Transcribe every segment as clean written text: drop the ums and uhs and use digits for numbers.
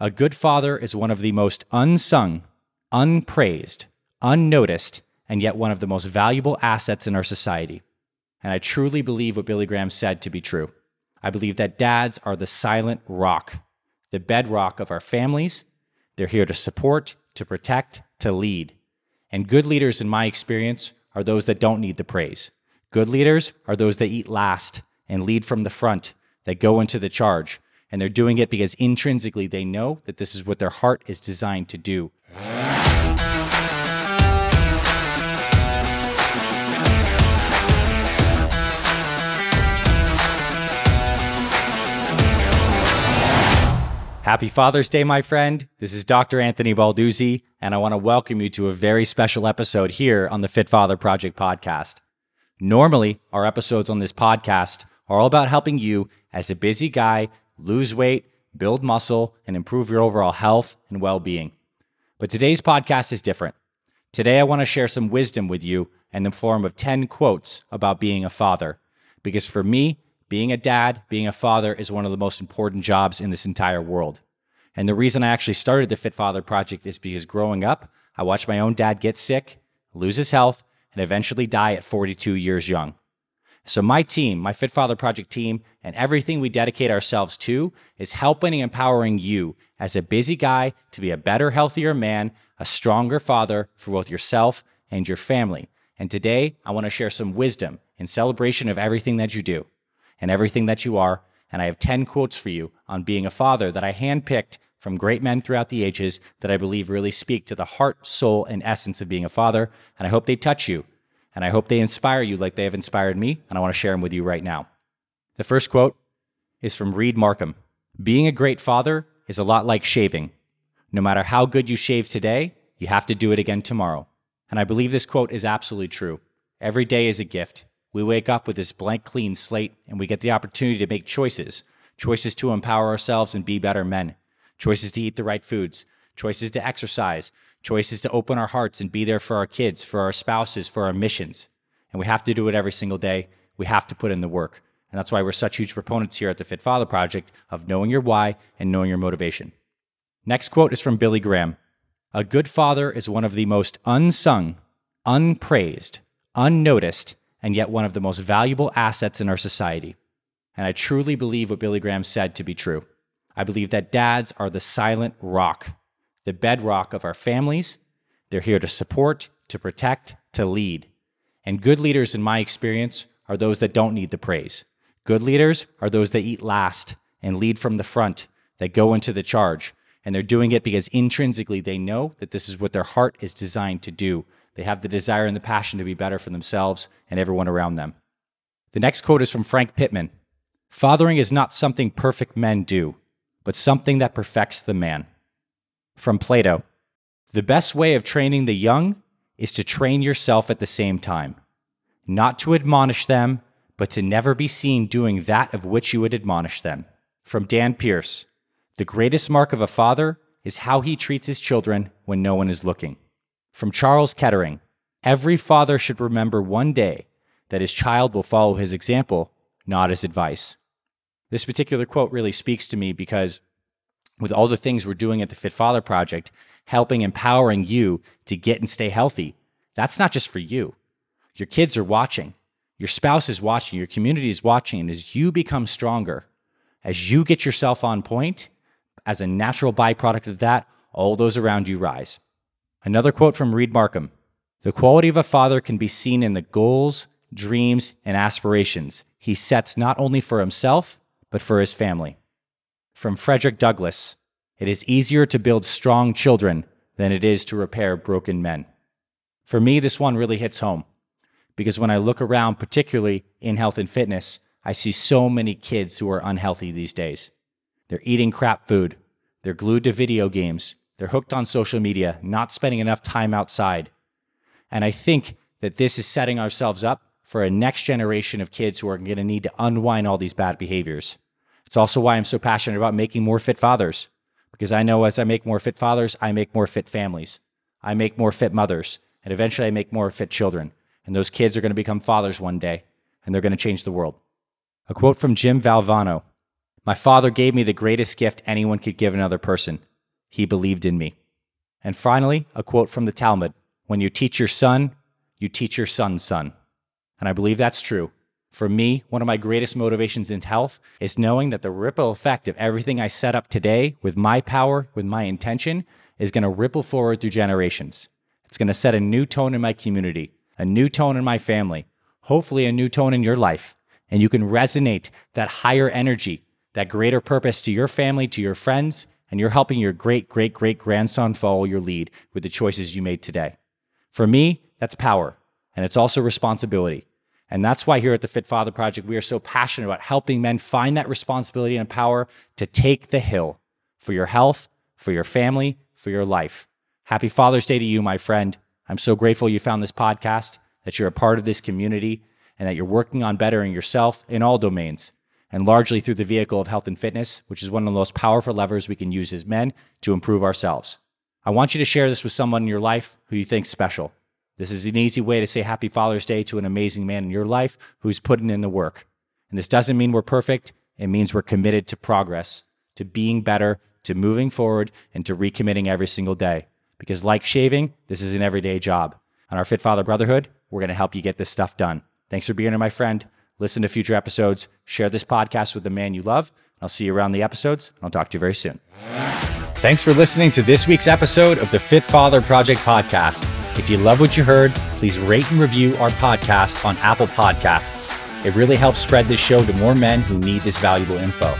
A good father is one of the most unsung, unpraised, unnoticed, and yet one of the most valuable assets in our society. And I truly believe what Billy Graham said to be true. I believe that dads are the silent rock, the bedrock of our families. They're here to support, to protect, to lead. And good leaders, in my experience, are those that don't need the praise. Good leaders are those that eat last and lead from the front, that go into the charge. And they're doing it because intrinsically they know that this is what their heart is designed to do. Happy Father's Day, my friend. This is Dr. Anthony Balduzzi, and I want to welcome you to a very special episode here on the Fit Father Project podcast. Normally, our episodes on this podcast are all about helping you, as a busy guy, lose weight, build muscle, and improve your overall health and well-being. But today's podcast is different. Today, I want to share some wisdom with you in the form of 10 quotes about being a father. Because for me, being a dad, being a father is one of the most important jobs in this entire world. And the reason I actually started the Fit Father Project is because growing up, I watched my own dad get sick, lose his health, and eventually die at 42 years young. So my team, my Fit Father Project team, and everything we dedicate ourselves to is helping and empowering you as a busy guy to be a better, healthier man, a stronger father for both yourself and your family. And today, I want to share some wisdom in celebration of everything that you do and everything that you are, and I have 10 quotes for you on being a father that I handpicked from great men throughout the ages that I believe really speak to the heart, soul, and essence of being a father, and I hope they touch you, and I hope they inspire you like they have inspired me, and I want to share them with you right now. The first quote is from Reed Markham. Being a great father is a lot like shaving. No matter how good you shave today, you have to do it again tomorrow. And I believe this quote is absolutely true. Every day is a gift. We wake up with this blank, clean slate, and we get the opportunity to make choices. Choices to empower ourselves and be better men. Choices to eat the right foods. Choices to exercise. Choices to open our hearts and be there for our kids, for our spouses, for our missions. And we have to do it every single day. We have to put in the work. And that's why we're such huge proponents here at the Fit Father Project of knowing your why and knowing your motivation. Next quote is from Billy Graham. A good father is one of the most unsung, unpraised, unnoticed, and yet one of the most valuable assets in our society. And I truly believe what Billy Graham said to be true. I believe that dads are the silent rock, the bedrock of our families. They're here to support, to protect, to lead. And good leaders, in my experience, are those that don't need the praise. Good leaders are those that eat last and lead from the front, that go into the charge. And they're doing it because intrinsically they know that this is what their heart is designed to do. They have the desire and the passion to be better for themselves and everyone around them. The next quote is from Frank Pittman. Fathering is not something perfect men do, but something that perfects the man. From Plato. The best way of training the young is to train yourself at the same time, not to admonish them, but to never be seen doing that of which you would admonish them. From Dan Pierce. The greatest mark of a father is how he treats his children when no one is looking. From Charles Kettering, every father should remember one day that his child will follow his example, not his advice. This particular quote really speaks to me because with all the things we're doing at the Fit Father Project, helping empowering you to get and stay healthy, that's not just for you. Your kids are watching, your spouse is watching, your community is watching, and as you become stronger, as you get yourself on point, as a natural byproduct of that, all those around you rise. Another quote from Reed Markham. The quality of a father can be seen in the goals, dreams, and aspirations he sets not only for himself, but for his family. From Frederick Douglass. It is easier to build strong children than it is to repair broken men. For me, this one really hits home because when I look around, particularly in health and fitness, I see so many kids who are unhealthy these days. They're eating crap food. They're glued to video games. They're hooked on social media, not spending enough time outside. And I think that this is setting ourselves up for a next generation of kids who are going to need to unwind all these bad behaviors. It's also why I'm so passionate about making more fit fathers, because I know as I make more fit fathers, I make more fit families. I make more fit mothers, and eventually I make more fit children. And those kids are going to become fathers one day, and they're going to change the world. A quote from Jim Valvano. My father gave me the greatest gift anyone could give another person. He believed in me. And finally, a quote from the Talmud. When you teach your son, you teach your son's son. And I believe that's true. For me, one of my greatest motivations in health is knowing that the ripple effect of everything I set up today with my power, with my intention, is going to ripple forward through generations. It's going to set a new tone in my community, a new tone in my family, hopefully a new tone in your life. And you can resonate that higher energy, that greater purpose to your family, to your friends, and you're helping your great-great-great-grandson follow your lead with the choices you made today. For me, that's power, and it's also responsibility. And that's why here at the Fit Father Project, we are so passionate about helping men find that responsibility and power to take the hill for your health, for your family, for your life. Happy Father's Day to you, my friend. I'm so grateful you found this podcast, that you're a part of this community, and that you're working on bettering yourself in all domains, and largely through the vehicle of health and fitness, which is one of the most powerful levers we can use as men to improve ourselves. I want you to share this with someone in your life who you think's special. This is an easy way to say Happy Father's Day to an amazing man in your life who's putting in the work. And this doesn't mean we're perfect. It means we're committed to progress, to being better, to moving forward, and to recommitting every single day. Because like shaving, this is an everyday job. On our Fit Father Brotherhood, we're going to help you get this stuff done. Thanks for being here, my friend. Listen to future episodes. Share this podcast with the man you love. I'll see you around the episodes. I'll talk to you very soon. Thanks for listening to this week's episode of the Fit Father Project podcast. If you love what you heard, please rate and review our podcast on Apple Podcasts. It really helps spread this show to more men who need this valuable info.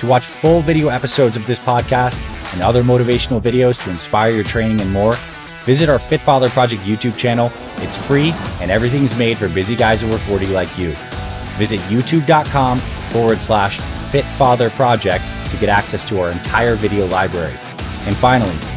To watch full video episodes of this podcast and other motivational videos to inspire your training and more, visit our Fit Father Project YouTube channel. It's free and everything's made for busy guys over 40 like you. Visit youtube.com/Fit Father Project to get access to our entire video library. And finally,